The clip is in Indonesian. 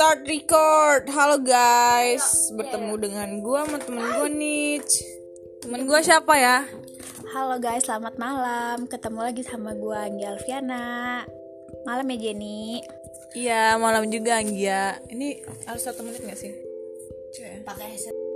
Start record. Halo guys, bertemu dengan gue sama temen gue nih. Temen gue siapa ya? Halo guys, selamat malam. Ketemu lagi sama gue Angel Viana. Malam ya Jenny. Iya, malam juga Anggia. Ini harus 1 menit nggak sih? Pakai headset.